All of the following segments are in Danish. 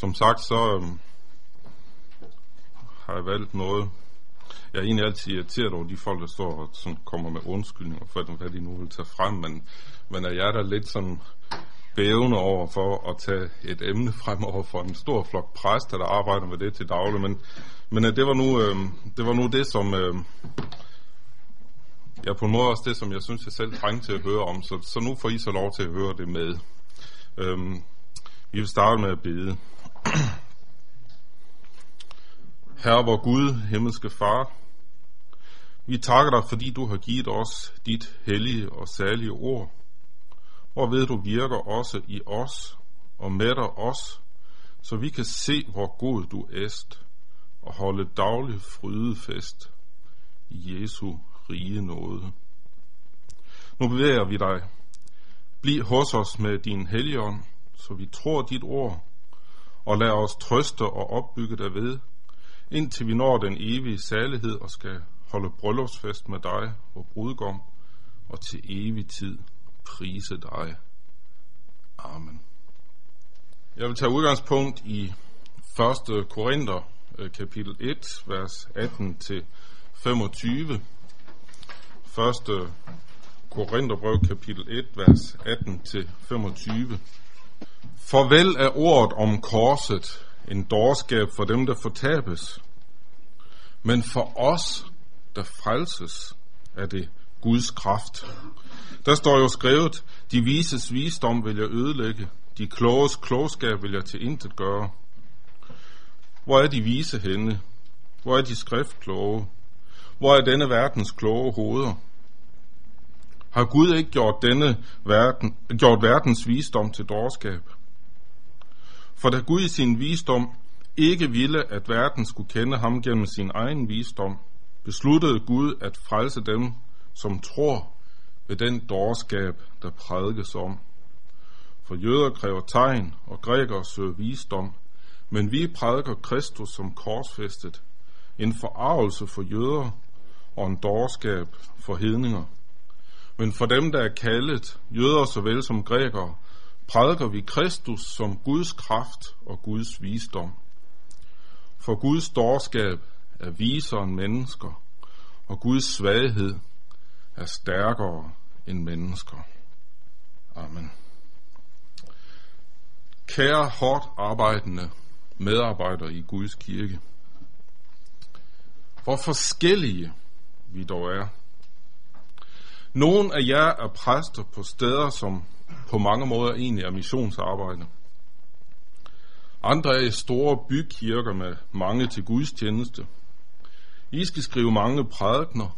som sagt, så har jeg valgt noget. Jeg er egentlig altid irriteret over de folk, der står og sådan kommer med undskyldninger for, hvad de nu vil tage frem, men er jeg da lidt sådan bævende over for at tage et emne frem over for en stor flok præster, der arbejder med det til daglig, men det var nu det, som jeg på en måde også det, som jeg synes, jeg selv trængte til at høre om, så nu får I så lov til at høre det med. Vi vil starte med at bede. Herre vor Gud, himmelske Far, vi takker dig, fordi du har givet os dit hellige og særlige ord, hvorved du virker også i os og mætter os, så vi kan se, hvor god du est, og holde daglig frydefest i Jesu rige nåde. Nu bevæger vi dig. Bliv hos os med din hellige ånd, så vi tror dit ord, og lad os trøste og opbygge derved, indtil vi når den evige salighed og skal holde bryllupsfest med dig, vor brudgom, og til evig tid prise dig. Amen. Jeg vil tage udgangspunkt i 1. Korinther, kapitel 1, vers 18-25. 1. Korintherbrev, kapitel 1, vers 18-25. Farvel er ordet om korset, en dårskab for dem, der fortabes. Men for os, der frelses, er det Guds kraft. Der står jo skrevet, de vises visdom vil jeg ødelægge, de kloges klogskab vil jeg til intet gøre. Hvor er de vise henne? Hvor er de skriftkloge? Hvor er denne verdens kloge hoveder? Har Gud ikke gjort verdens visdom til dårskab? For da Gud i sin visdom ikke ville, at verden skulle kende ham gennem sin egen visdom, besluttede Gud at frelse dem, som tror ved den dårskab, der prædikes om. For jøder kræver tegn, og grækere søger visdom, men vi prædiker Kristus som korsfæstet, en forargelse for jøder og en dårskab for hedninger. Men for dem, der er kaldet, jøder såvel som grækere, prædiker vi Kristus som Guds kraft og Guds visdom. For Guds dårskab er visere end mennesker, og Guds svaghed er stærkere end mennesker. Amen. Kære hårdt arbejdende medarbejdere i Guds kirke, hvor forskellige vi dog er. Nogle af jer er præster på steder, som på mange måder egentlig er missionsarbejde. Andre er i store bykirker med mange til gudstjeneste. I skal skrive mange prædikener,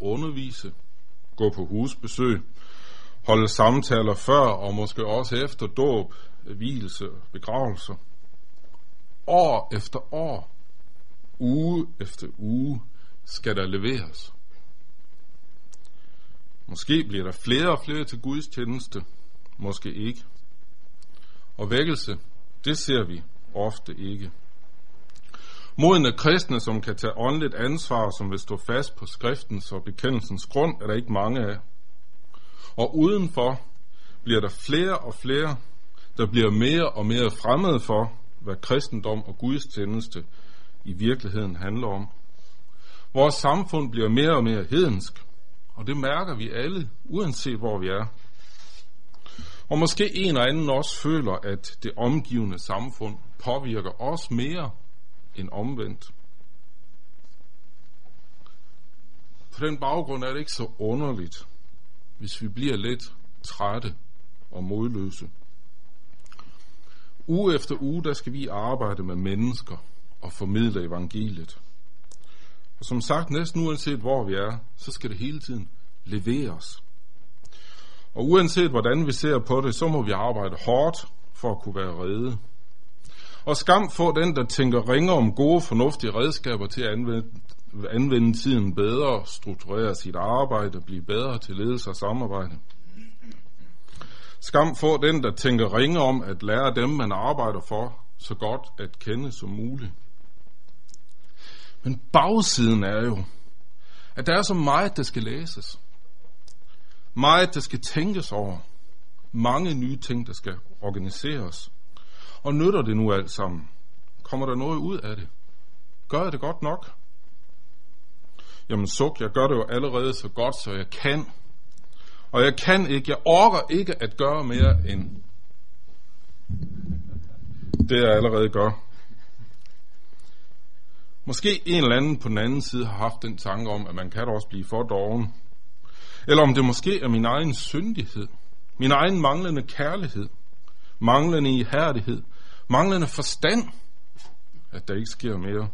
undervise, gå på husbesøg, holde samtaler før og måske også efter dåb, vielse og begravelser. År efter år, uge efter uge skal der leveres. Måske bliver der flere og flere til Guds tjeneste, måske ikke. Og vækkelse, det ser vi ofte ikke. Modne kristne, som kan tage åndeligt ansvar, og som vil stå fast på skriftens og bekendelsens grund, er der ikke mange af. Og udenfor bliver der flere og flere, der bliver mere og mere fremmede for, hvad kristendom og Guds tjeneste i virkeligheden handler om. Vores samfund bliver mere og mere hedensk, og det mærker vi alle, uanset hvor vi er. Og måske en og anden også føler, at det omgivende samfund påvirker os mere end omvendt. På den baggrund er det ikke så underligt, hvis vi bliver lidt trætte og modløse. Uge efter uge, der skal vi arbejde med mennesker og formidle evangeliet. Og som sagt, næsten uanset hvor vi er, så skal det hele tiden leveres. Og uanset hvordan vi ser på det, så må vi arbejde hårdt for at kunne være rede. Og skam for den, der tænker ringer om gode, fornuftige redskaber til at anvende tiden bedre, strukturere sit arbejde, blive bedre til ledelse og samarbejde. Skam for den, der tænker ringer om at lære dem, man arbejder for, så godt at kende som muligt. Men bagsiden er jo, at der er så meget, der skal læses. Meget, der skal tænkes over. Mange nye ting, der skal organiseres. Og nytter det nu alt sammen? Kommer der noget ud af det? Gør jeg det godt nok? Jamen suk, jeg gør det jo allerede så godt, så jeg kan. Og jeg kan ikke, jeg orker ikke at gøre mere end det, jeg allerede gør. Måske en eller anden på den anden side har haft den tanke om, at man kan da også blive for doven. Eller om det måske er min egen syndighed, min egen manglende kærlighed, manglende ihærdighed, manglende forstand, at der ikke sker mere.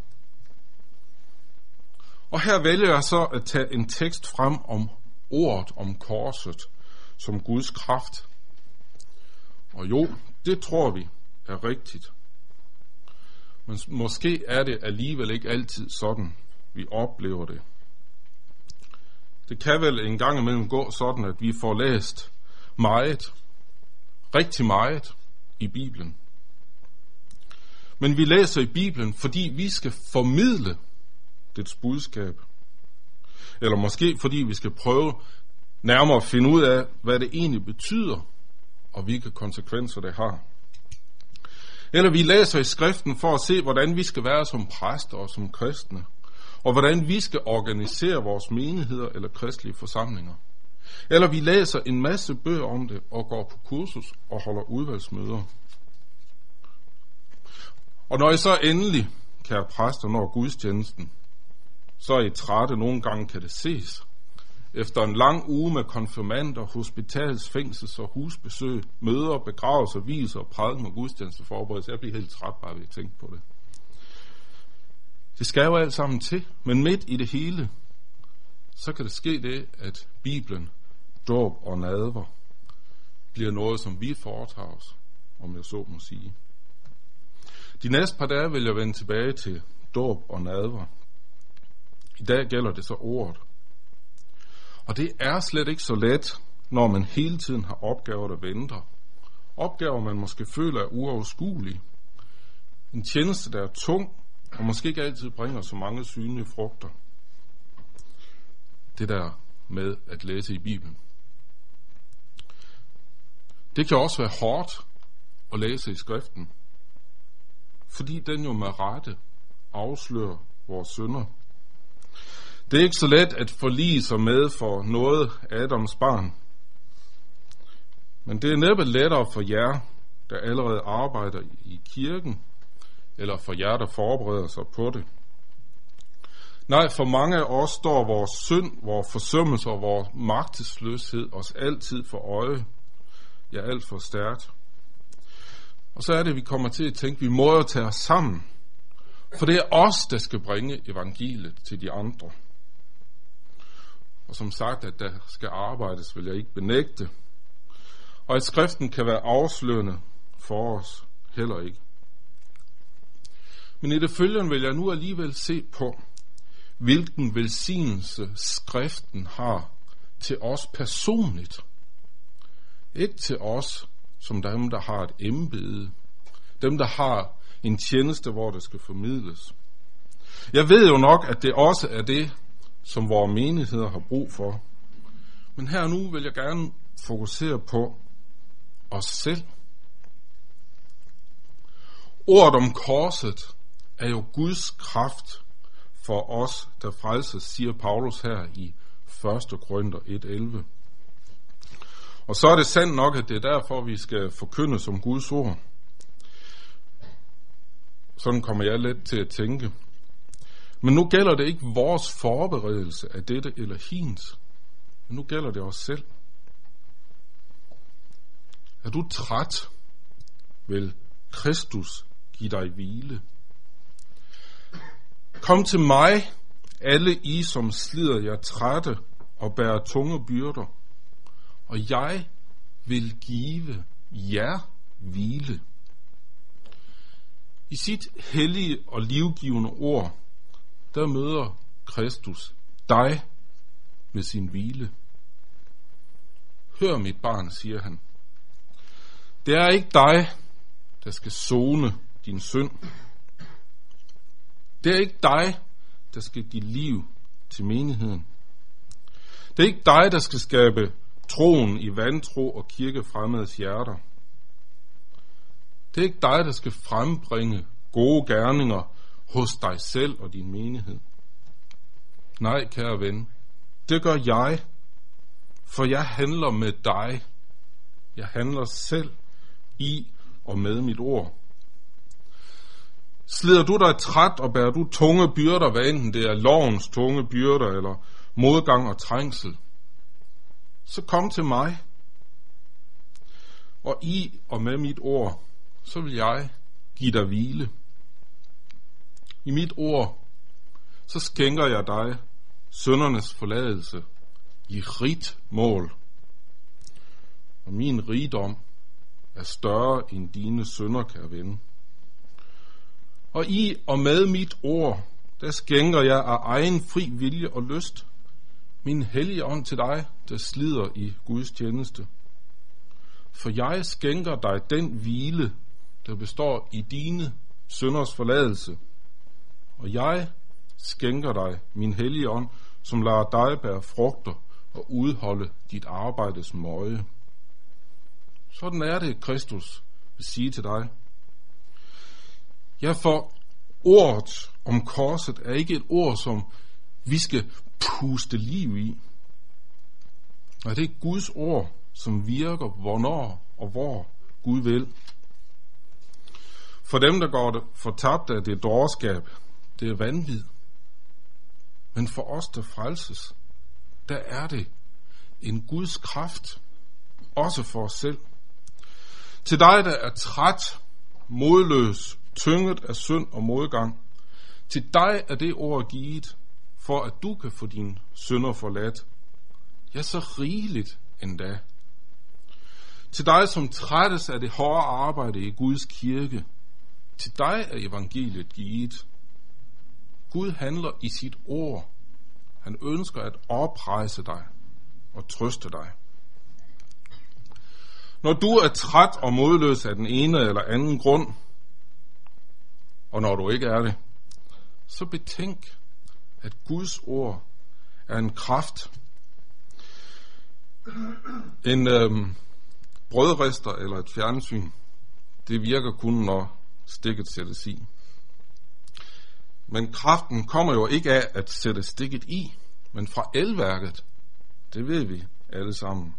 Og her vælger jeg så at tage en tekst frem om ordet om korset som Guds kraft. Og jo, det tror vi er rigtigt. Men måske er det alligevel ikke altid sådan, vi oplever det. Det kan vel en gang imellem gå sådan, at vi får læst meget, rigtig meget i Bibelen. Men vi læser i Bibelen, fordi vi skal formidle dets budskab. Eller måske fordi vi skal prøve nærmere at finde ud af, hvad det egentlig betyder, og hvilke konsekvenser det har. Eller vi læser i skriften for at se, hvordan vi skal være som præster og som kristne, og hvordan vi skal organisere vores menigheder eller kristelige forsamlinger. Eller vi læser en masse bøger om det, og går på kursus og holder udvalgsmøder. Og når I så endelig, kære præster, når gudstjenesten, så er I trætte, nogle gange kan det ses. Efter en lang uge med konfirmander, hospitals, fængsels og husbesøg, møder, begravelser, vielser og prædiken og gudstjenesteforberedelser, jeg bliver helt træt bare ved at tænke på det. Det skal jo alt sammen til, men midt i det hele, så kan det ske det, at Bibelen, dåb og nadver, bliver noget, som vi foretager os, om jeg så må sige. De næste par dage vil jeg vende tilbage til dåb og nadver. I dag gælder det så ordet. Og det er slet ikke så let, når man hele tiden har opgaver, der venter. Opgaver, man måske føler er uoverskuelige. En tjeneste, der er tung, og måske ikke altid bringer så mange synlige frugter. Det der med at læse i Bibelen. Det kan også være hårdt at læse i skriften, fordi den jo med rette afslører vores synder. Det er ikke så let at forlige sig med for noget Adams barn. Men det er næppe lettere for jer, der allerede arbejder i kirken, eller for jer, der forbereder sig på det. Nej, for mange af os står vores synd, vores forsømmelse og vores magtesløshed os altid for øje. Ja, alt for stærkt. Og så er det, vi kommer til at tænke, vi må jo tage os sammen. For det er os, der skal bringe evangeliet til de andre. Og som sagt, at der skal arbejdes, vil jeg ikke benægte. Og at skriften kan være afslørende for os, heller ikke. Men i det følgende vil jeg nu alligevel se på, hvilken velsignelse skriften har til os personligt. Ikke til os som dem, der har et embede. Dem, der har en tjeneste, hvor det skal formidles. Jeg ved jo nok, at det også er det, som vores menigheder har brug for. Men her nu vil jeg gerne fokusere på os selv. Ordet om korset er jo Guds kraft for os, der frelses, siger Paulus her i 1. Korinther 1:11. Og så er det sandt nok, at det er derfor, vi skal forkynde som Guds ord. Sådan kommer jeg let til at tænke. Men nu gælder det ikke vores forberedelse af dette eller hins. Men nu gælder det os selv. Er du træt? Vil Kristus give dig hvile? Kom til mig, alle I, som slider jer trætte og bærer tunge byrder, og jeg vil give jer hvile. I sit hellige og livgivende ord, der møder Kristus dig med sin hvile. Hør mit barn, siger han. Det er ikke dig, der skal sone din synd. Det er ikke dig, der skal give liv til menigheden. Det er ikke dig, der skal skabe troen i vantro og kirkefremmedes hjerter. Det er ikke dig, der skal frembringe gode gerninger hos dig selv og din menighed. Nej, kære ven, det gør jeg, for jeg handler med dig. Jeg handler selv i og med mit ord. Slider du dig træt og bærer du tunge byrder, hvad enten det er lovens tunge byrder eller modgang og trængsel, så kom til mig. Og i og med mit ord, så vil jeg give dig hvile. I mit ord, så skænker jeg dig syndernes forladelse i rigt mål. Og min rigdom er større end dine synder, kære ven. Og i og med mit ord, der skænker jeg af egen fri vilje og lyst min hellige ånd til dig, der slider i Guds tjeneste. For jeg skænker dig den hvile, der består i dine synders forladelse. Og jeg skænker dig min hellige ånd, som lader dig bære frugter og udholde dit arbejdes møje. Sådan er det, Kristus vil sige til dig. Ja, for ordet om korset er ikke et ord, som vi skal puste liv i. Og det er Guds ord, som virker, hvornår og hvor Gud vil. For dem, der går det fortabt, er det dårskab, det er vanvid. Men for os, der frelses, der er det en Guds kraft, også for os selv. Til dig, der er træt, modløs, tynget af synd og modgang, til dig er det ord givet, for at du kan få dine synder forladt. Ja, så rigeligt endda. Til dig, som trættes af det hårde arbejde i Guds kirke, til dig er evangeliet givet. Gud handler i sit ord. Han ønsker at oprejse dig og trøste dig. Når du er træt og modløs af den ene eller anden grund, og når du ikke er det, så betænk, at Guds ord er en kraft. En brødrister eller et fjernsyn, det virker kun, når stikket sættes i. Men kraften kommer jo ikke af at sætte stikket i, men fra elværket. Det ved vi alle sammen.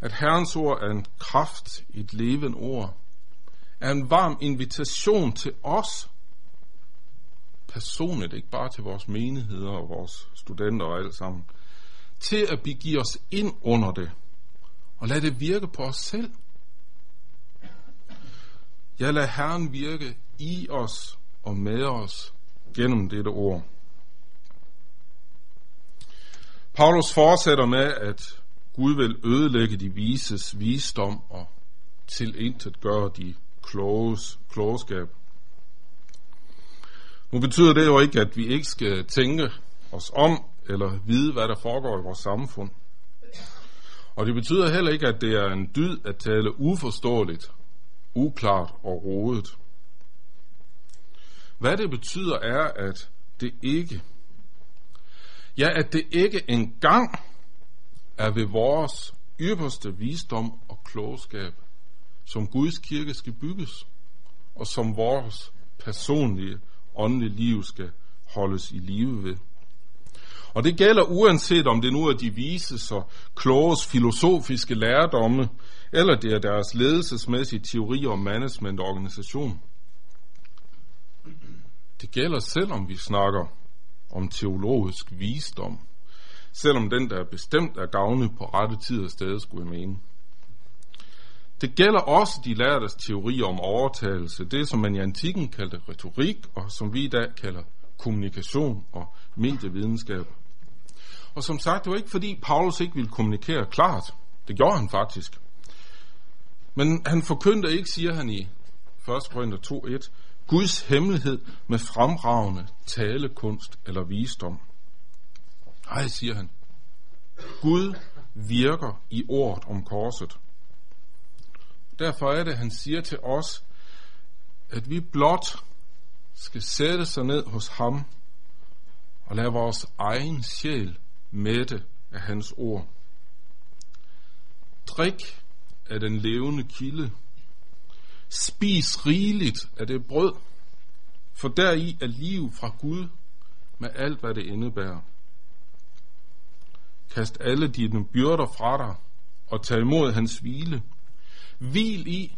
At Herrens ord er en kraft, et levende ord, er en varm invitation til os personligt, ikke bare til vores menigheder og vores studenter og alt sammen, til at begive os ind under det og lade det virke på os selv. Jeg lader Herren virke i os og med os gennem dette ord. Paulus fortsætter med, at Gud vil ødelægge de vises visdom og tilintetgøre de kloges klogskab. Nu betyder det jo ikke, at vi ikke skal tænke os om eller vide, hvad der foregår i vores samfund. Og det betyder heller ikke, at det er en dyd at tale uforståeligt, uklart og rodet. Hvad det betyder er, at det ikke, ja, at det ikke engang er ved vores ypperste visdom og klogskab, som Guds kirke skal bygges, og som vores personlige åndelige liv skal holdes i live ved. Og det gælder uanset om det nu er de vises og kloges filosofiske lærdomme, eller det er deres ledelsesmæssige teorier om management og organisation. Det gælder selvom vi snakker om teologisk visdom, selvom den der bestemt er gavnlig på rette tid og sted, skulle jeg mene. Det gælder også de lærdes teorier om overtagelse, det som man i antikken kaldte retorik, og som vi i dag kalder kommunikation og medievidenskab. Og som sagt, det var ikke fordi Paulus ikke ville kommunikere klart. Det gjorde han faktisk. Men han forkyndte ikke, siger han i 1. Korinther 2:1, Guds hemmelighed med fremragende talekunst eller visdom. Nej, siger han. Gud virker i ordet om korset. Derfor er det, han siger til os, at vi blot skal sætte sig ned hos ham og lade vores egen sjæl mætte af hans ord. Drik af den levende kilde. Spis rigeligt af det brød, for deri er liv fra Gud med alt, hvad det indebærer. Kast alle dine byrder fra dig og tag imod hans hvile. Hvil i,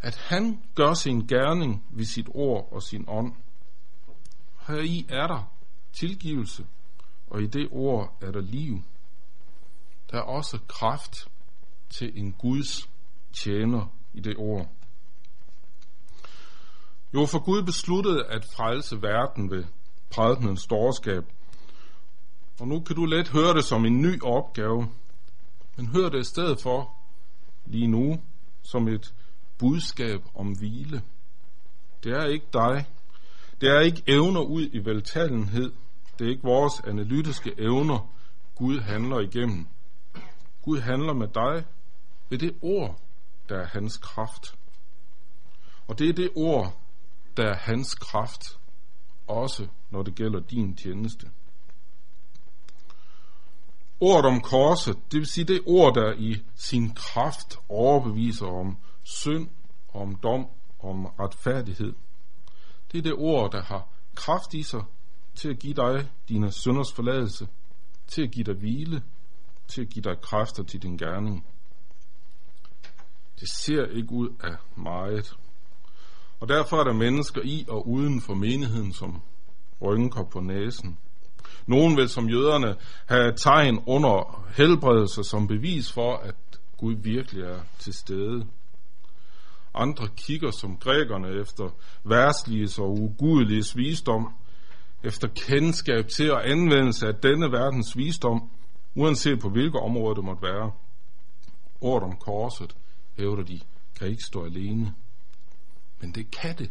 at han gør sin gerning ved sit ord og sin ånd. Heri er der tilgivelse, og i det ord er der liv. Der er også kraft til en Guds tjener i det ord. Jo, for Gud besluttede at frelse verden ved prædikens dårskab. Og nu kan du let høre det som en ny opgave, men hør det i stedet for lige nu som et budskab om hvile. Det er ikke dig. Det er ikke evner ud i veltalenhed. Det er ikke vores analytiske evner, Gud handler igennem. Gud handler med dig ved det ord, der er hans kraft. Og det er det ord, der er hans kraft, også når det gælder din tjeneste. Ordet om korset, det vil sige det ord, der i sin kraft overbeviser om synd, om dom, om retfærdighed. Det er det ord, der har kraft i sig til at give dig dine synders forladelse, til at give dig hvile, til at give dig kræfter til din gerning. Det ser ikke ud af meget. Og derfor er der mennesker i og uden for menigheden, som rynker på næsen. Nogen vil som jøderne have tegn under helbredelse som bevis for, at Gud virkelig er til stede. Andre kigger som grækerne efter værtsliges og ugudeliges visdom, efter kendskab til og anvendelse af denne verdens visdom, uanset på hvilke områder det måtte være. Ordet om korset, hævder de, kan ikke stå alene. Men det kan det,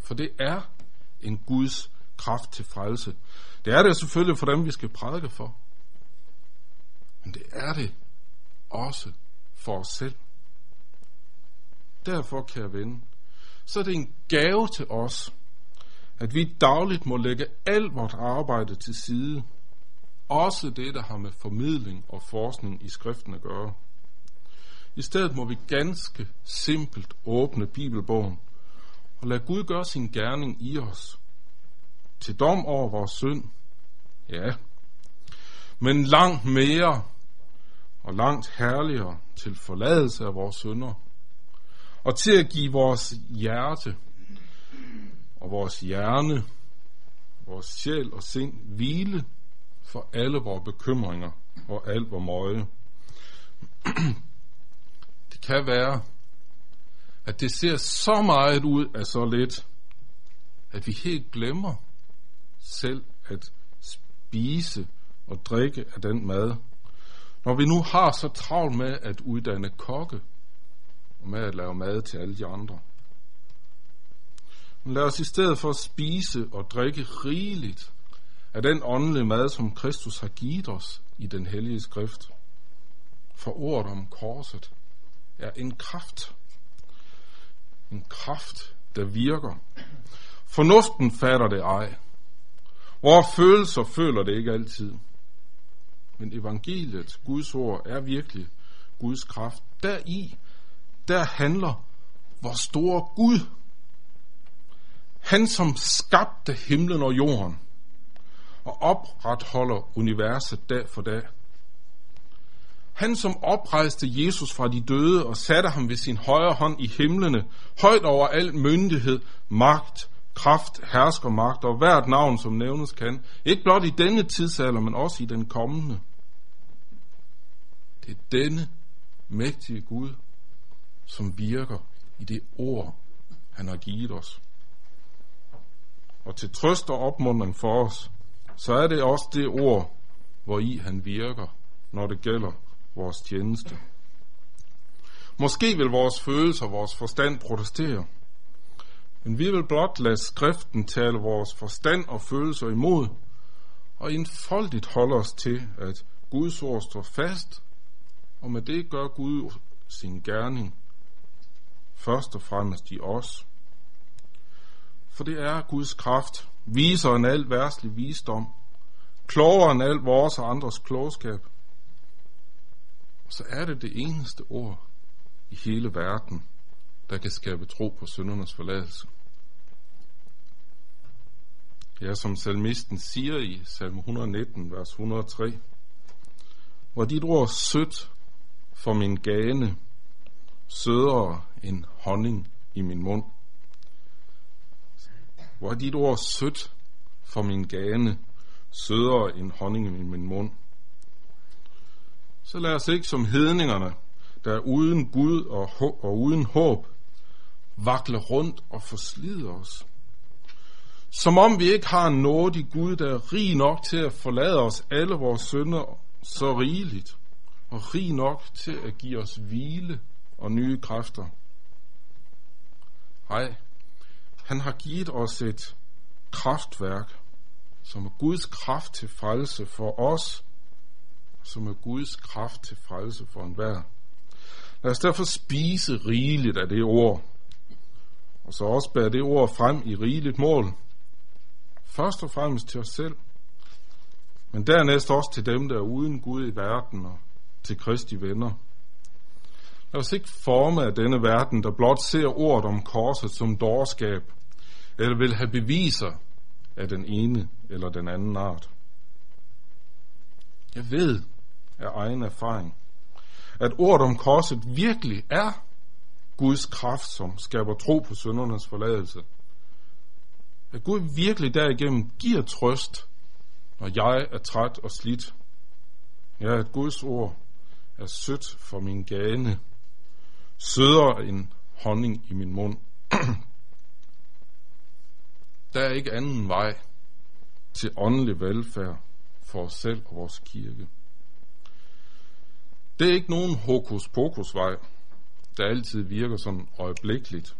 for det er en Guds kraft til frelse. Det er det selvfølgelig for dem, vi skal prædike for, men det er det også for os selv. Derfor, kære ven, så er det en gave til os, at vi dagligt må lægge alt vores arbejde til side, også det, der har med formidling og forskning i skriften at gøre. I stedet må vi ganske simpelt åbne Bibelbogen og lade Gud gøre sin gerning i os. Til dom over vores synd, ja, men langt mere og langt herligere til forladelse af vores synder og til at give vores hjerte og vores hjerne, vores sjæl og sind hvile for alle vores bekymringer og alt vores møje. Det kan være, at det ser så meget ud af så lidt, at vi helt glemmer selv at spise og drikke af den mad, når vi nu har så travlt med at uddanne kokke og med at lave mad til alle de andre. Men lad os i stedet for spise og drikke rigeligt af den åndelige mad, som Kristus har givet os i den hellige skrift. For ordet om korset er en kraft. En kraft, der virker. Fornuften fatter det ej. Vores følelser føler det ikke altid. Men evangeliet, Guds ord, er virkelig Guds kraft. Der handler vor store Gud. Han, som skabte himlen og jorden og opretholder universet dag for dag. Han, som oprejste Jesus fra de døde og satte ham ved sin højre hånd i himlene, højt over al myndighed, magt, kraft, herskermagt og hvert navn, som nævnes kan. Ikke blot i denne tidsalder, men også i den kommende. Det er denne mægtige Gud, som virker i det ord, han har givet os. Og til trøst og opmuntring for os, så er det også det ord, hvori han virker, når det gælder vores tjeneste. Måske vil vores følelser og vores forstand protestere, men vi vil blot lade skriften tale vores forstand og følelser imod, og enfoldigt holde os til, at Guds ord står fast, og med det gør Gud sin gerning, først og fremmest i os. For det er Guds kraft, viser en al verdslig visdom, klogere end al vores og andres klogskab. Så er det det eneste ord i hele verden, der kan skabe tro på syndernes forladelse. Ja, som salmisten siger i salme 119, vers 103, hvor dit ord sødt for min gane, sødere end honning i min mund. Hvor dit ord sødt for min gane, sødere end honning i min mund. Så lad os ikke som hedningerne, der uden Gud og uden håb, vakle rundt og forslide os. Som om vi ikke har en nådig Gud, der er rig nok til at forlade os alle vores synder så rigeligt, og rig nok til at give os hvile og nye kræfter. Nej, han har givet os et kraftværk, som er Guds kraft til frelse for os, som er Guds kraft til frelse for enhver. Lad os derfor spise rigeligt af det ord, og så også bære det ord frem i rigeligt mål. Først og fremmest til os selv, men dernæst også til dem, der er uden Gud i verden, og til Kristi venner. Lad os ikke forme af denne verden, der blot ser ordet om korset som dårskab, eller vil have beviser af den ene eller den anden art. Jeg ved af egen erfaring, at ordet om korset virkelig er Guds kraft, som skaber tro på syndernes forladelse. At Gud virkelig derigennem giver trøst, når jeg er træt og slidt. Ja, at Guds ord er sødt for min gane, sødere end honning i min mund. Der er ikke anden vej til åndelig velfærd for os selv og vores kirke. Det er ikke nogen hokus pokus vej, der altid virker sådan øjeblikkeligt.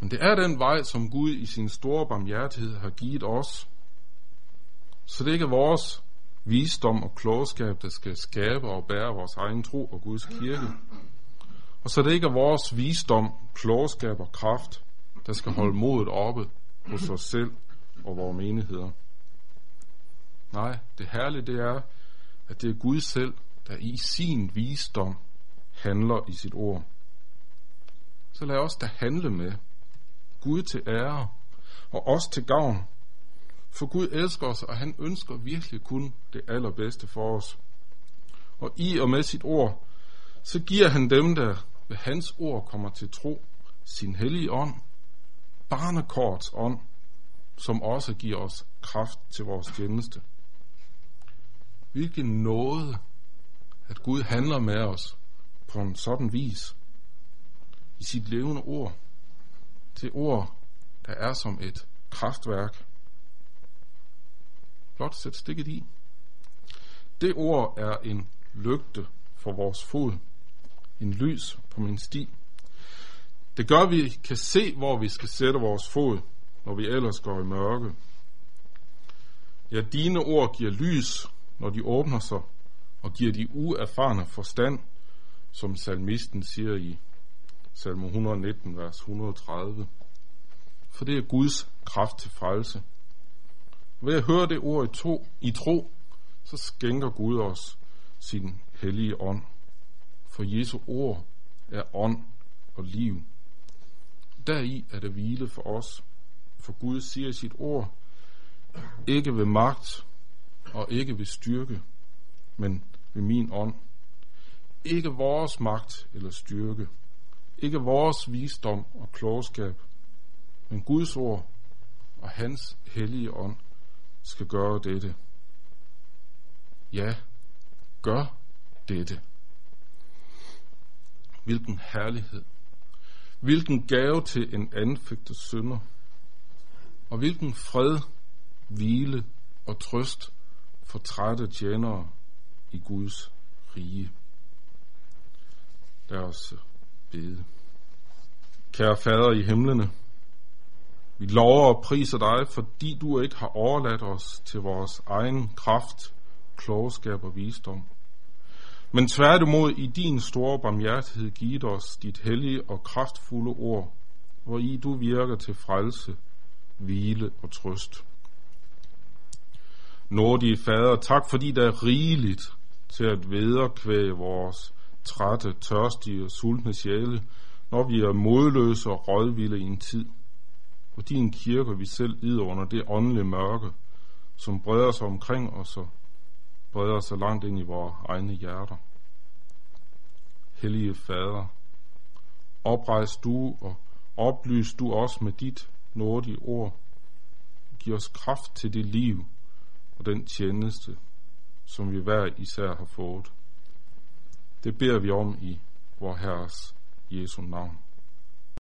Men det er den vej, som Gud i sin store barmhjertighed har givet os. Så det ikke er vores visdom og klogskab, der skal skabe og bære vores egen tro og Guds kirke. Og så det ikke er vores visdom, klogskab og kraft, der skal holde modet oppe hos os selv og vores menigheder. Nej, det herlige det er, at det er Gud selv, der i sin visdom handler i sit ord. Så lad os da handle med Gud til ære og os til gavn, for Gud elsker os, og han ønsker virkelig kun det allerbedste for os. Og i og med sit ord, så giver han dem, der ved hans ord kommer til tro, sin hellige ånd, barnekorts ånd, som også giver os kraft til vores tjeneste. Hvilken nåde, at Gud handler med os på en sådan vis, i sit levende ord, det ord, der er som et kraftværk. Blot sæt stikket i. Det ord er en lygte for vores fod, en lys på min sti. Det gør, at vi kan se, hvor vi skal sætte vores fod, når vi ellers går i mørke. Ja, dine ord giver lys, når de åbner sig, og giver de uerfarne forstand, som salmisten siger i salme 119, vers 130. For det er Guds kraft til frelse. Ved at høre det ord i tro, så skænker Gud os sin hellige ånd. For Jesu ord er ånd og liv. Deri er det hvile for os. For Gud siger sit ord, ikke ved magt og ikke ved styrke, men ved min ånd. Ikke vores magt eller styrke, ikke vores visdom og klogskab, men Guds ord og hans hellige ånd skal gøre dette. Ja, gør dette. Hvilken herlighed, hvilken gave til en anfægtet synder, og hvilken fred, hvile og trøst for trætte tjenere i Guds rige. Lad os bede. Kære Fader i himlene, vi lover og priser dig, fordi du ikke har overladt os til vores egen kraft, klogskab og visdom, men tværtimod i din store barmhjertighed givet os dit hellige og kraftfulde ord, hvori du virker til frelse, hvile og trøst. Nådige Fader, tak fordi der er rigeligt til at vederkvæge vores trætte, tørstige og sultne sjæle når vi er modløse og rådvilde i en tid, og din kirke, vi selv lider under det åndelige mørke, som breder sig omkring os og breder sig langt ind i vores egne hjerter. Hellige Fader, oprejs du og oplys du os med dit nådige ord. Giv os kraft til det liv og den tjeneste, som vi hver især har fået. Det beder vi om i vor Herres Jesu navn.